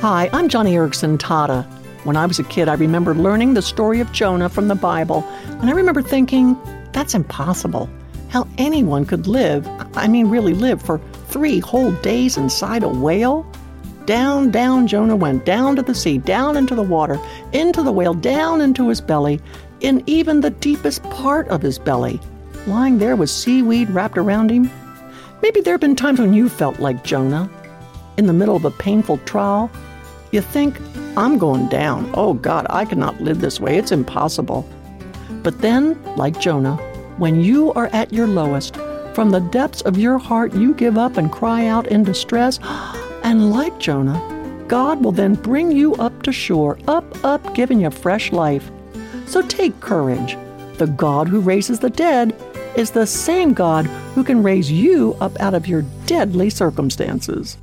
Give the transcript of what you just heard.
Hi, I'm Johnny Erickson Tata. When I was a kid, I remember learning the story of Jonah from the Bible, and I remember thinking, that's impossible. How anyone could live, really live, for 3 whole days inside a whale? Down, down Jonah went, down to the sea, down into the water, into the whale, down into his belly, in even the deepest part of his belly. Lying there with seaweed wrapped around him. Maybe there have been times when you felt like Jonah. In the middle of a painful trial, you think, I'm going down. Oh God, I cannot live this way. It's impossible. But then, like Jonah, when you are at your lowest, from the depths of your heart, you give up and cry out in distress. And like Jonah, God will then bring you up to shore, up, giving you fresh life. So take courage. The God who raises the dead is the same God who can raise you up out of your deadly circumstances.